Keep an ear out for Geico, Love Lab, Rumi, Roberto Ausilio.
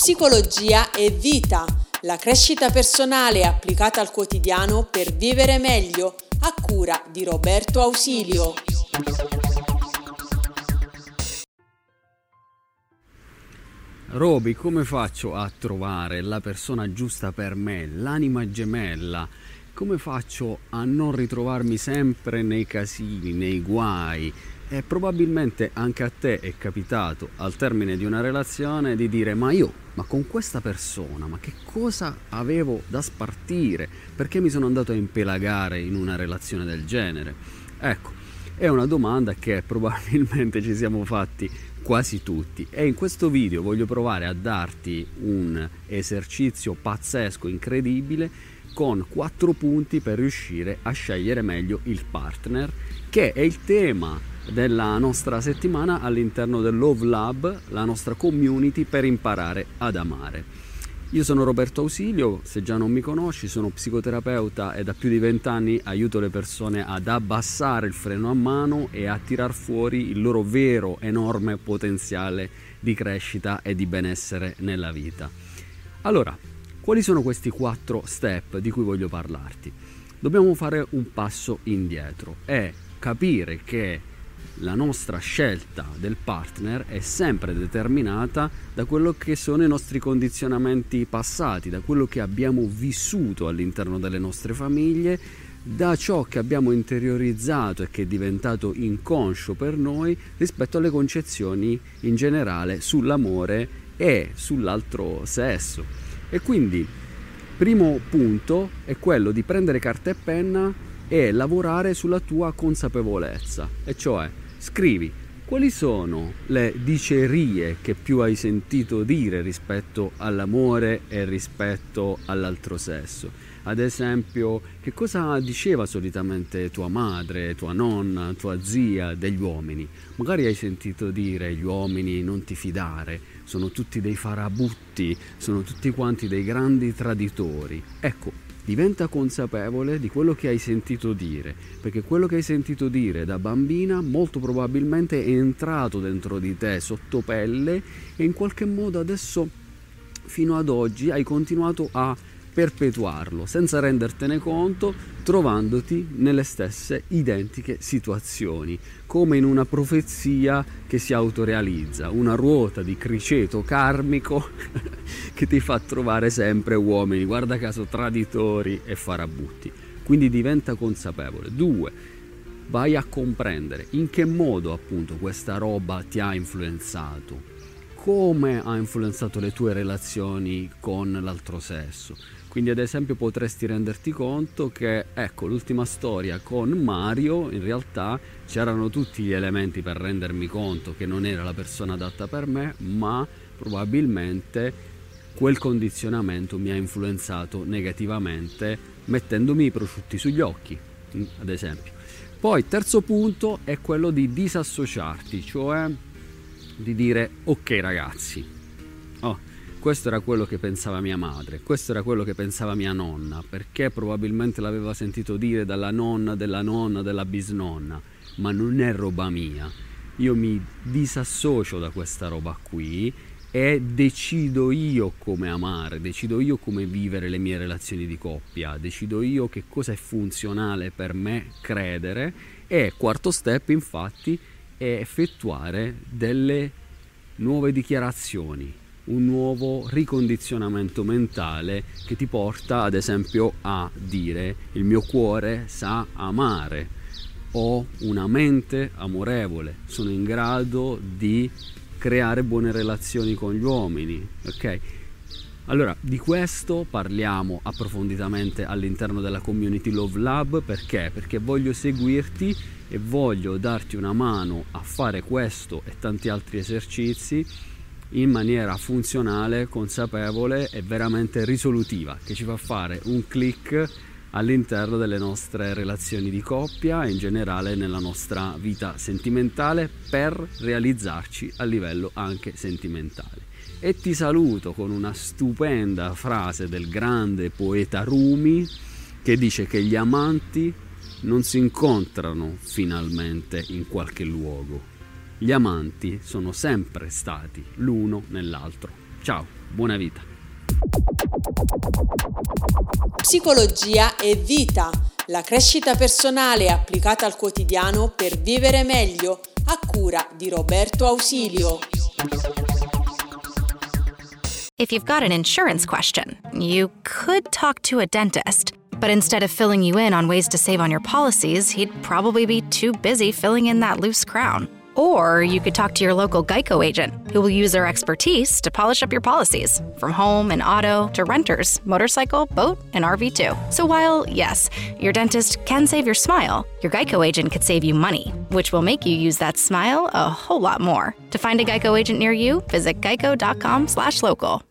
Psicologia e vita, la crescita personale applicata al quotidiano per vivere meglio, a cura di Roberto Ausilio. Roby, come faccio a trovare la persona giusta per me, l'anima gemella? Come faccio a non ritrovarmi sempre nei casini, nei guai? E probabilmente anche a te è capitato al termine di una relazione di dire ma con questa persona, ma che cosa avevo da spartire? Perché mi sono andato a impelagare in una relazione del genere? Ecco, è una domanda che probabilmente ci siamo fatti quasi tutti, e in questo video voglio provare a darti un esercizio pazzesco, incredibile, con 4 punti per riuscire a scegliere meglio il partner, che è il tema della nostra settimana all'interno del Love Lab, la nostra community per imparare ad amare. Io sono Roberto Ausilio, se già non mi conosci, sono psicoterapeuta e da più di 20 anni aiuto le persone ad abbassare il freno a mano e a tirar fuori il loro vero enorme potenziale di crescita e di benessere nella vita. Allora, quali sono questi 4 step di cui voglio parlarti? Dobbiamo fare un passo indietro e capire che la nostra scelta del partner è sempre determinata da quello che sono i nostri condizionamenti passati, da quello che abbiamo vissuto all'interno delle nostre famiglie, da ciò che abbiamo interiorizzato e che è diventato inconscio per noi rispetto alle concezioni in generale sull'amore e sull'altro sesso. E quindi, primo punto è quello di prendere carta e penna e lavorare sulla tua consapevolezza, e cioè scrivi quali sono le dicerie che più hai sentito dire rispetto all'amore e rispetto all'altro sesso. Ad esempio, che cosa diceva solitamente tua madre, tua nonna, tua zia degli uomini? Magari hai sentito dire: gli uomini non ti fidare, sono tutti dei farabutti, sono tutti quanti dei grandi traditori. Ecco, diventa consapevole di quello che hai sentito dire, perché quello che hai sentito dire da bambina molto probabilmente è entrato dentro di te, sotto pelle, e in qualche modo adesso, fino ad oggi, hai continuato a perpetuarlo senza rendertene conto, trovandoti nelle stesse identiche situazioni, come in una profezia che si autorealizza, una ruota di criceto karmico che ti fa trovare sempre uomini, guarda caso, traditori e farabutti. Quindi diventa consapevole. 2, vai a comprendere in che modo appunto questa roba ti ha influenzato, come ha influenzato le tue relazioni con l'altro sesso. Quindi ad esempio potresti renderti conto che, ecco, l'ultima storia con Mario, in realtà c'erano tutti gli elementi per rendermi conto che non era la persona adatta per me, ma probabilmente quel condizionamento mi ha influenzato negativamente, mettendomi i prosciutti sugli occhi, ad esempio. Poi, terzo punto è quello di disassociarti, cioè di dire: ok ragazzi, questo era quello che pensava mia madre, questo era quello che pensava mia nonna, perché probabilmente l'aveva sentito dire dalla nonna, della nonna, della bisnonna, ma non è roba mia. Io mi disassocio da questa roba qui e decido io come amare, decido io come vivere le mie relazioni di coppia, decido io che cosa è funzionale per me credere. E quarto step, infatti, e effettuare delle nuove dichiarazioni, un nuovo ricondizionamento mentale che ti porta ad esempio a dire: il mio cuore sa amare, ho una mente amorevole, sono in grado di creare buone relazioni con gli uomini, ok? Allora, di questo parliamo approfonditamente all'interno della community Love Lab. Perché? Perché voglio seguirti e voglio darti una mano a fare questo e tanti altri esercizi in maniera funzionale, consapevole e veramente risolutiva, che ci fa fare un click all'interno delle nostre relazioni di coppia e in generale nella nostra vita sentimentale, per realizzarci a livello anche sentimentale. E ti saluto con una stupenda frase del grande poeta Rumi, che dice che gli amanti non si incontrano finalmente in qualche luogo. Gli amanti sono sempre stati l'uno nell'altro. Ciao, buona vita. Psicologia e vita, la crescita personale applicata al quotidiano per vivere meglio, a cura di Roberto Ausilio. If you've got an insurance question, you could talk to a dentist. But instead of filling you in on ways to save on your policies, he'd probably be too busy filling in that loose crown. Or you could talk to your local Geico agent, who will use their expertise to polish up your policies, from home and auto to renters, motorcycle, boat, and RV too. So while, yes, your dentist can save your smile, your Geico agent could save you money, which will make you use that smile a whole lot more. To find a Geico agent near you, visit geico.com/local.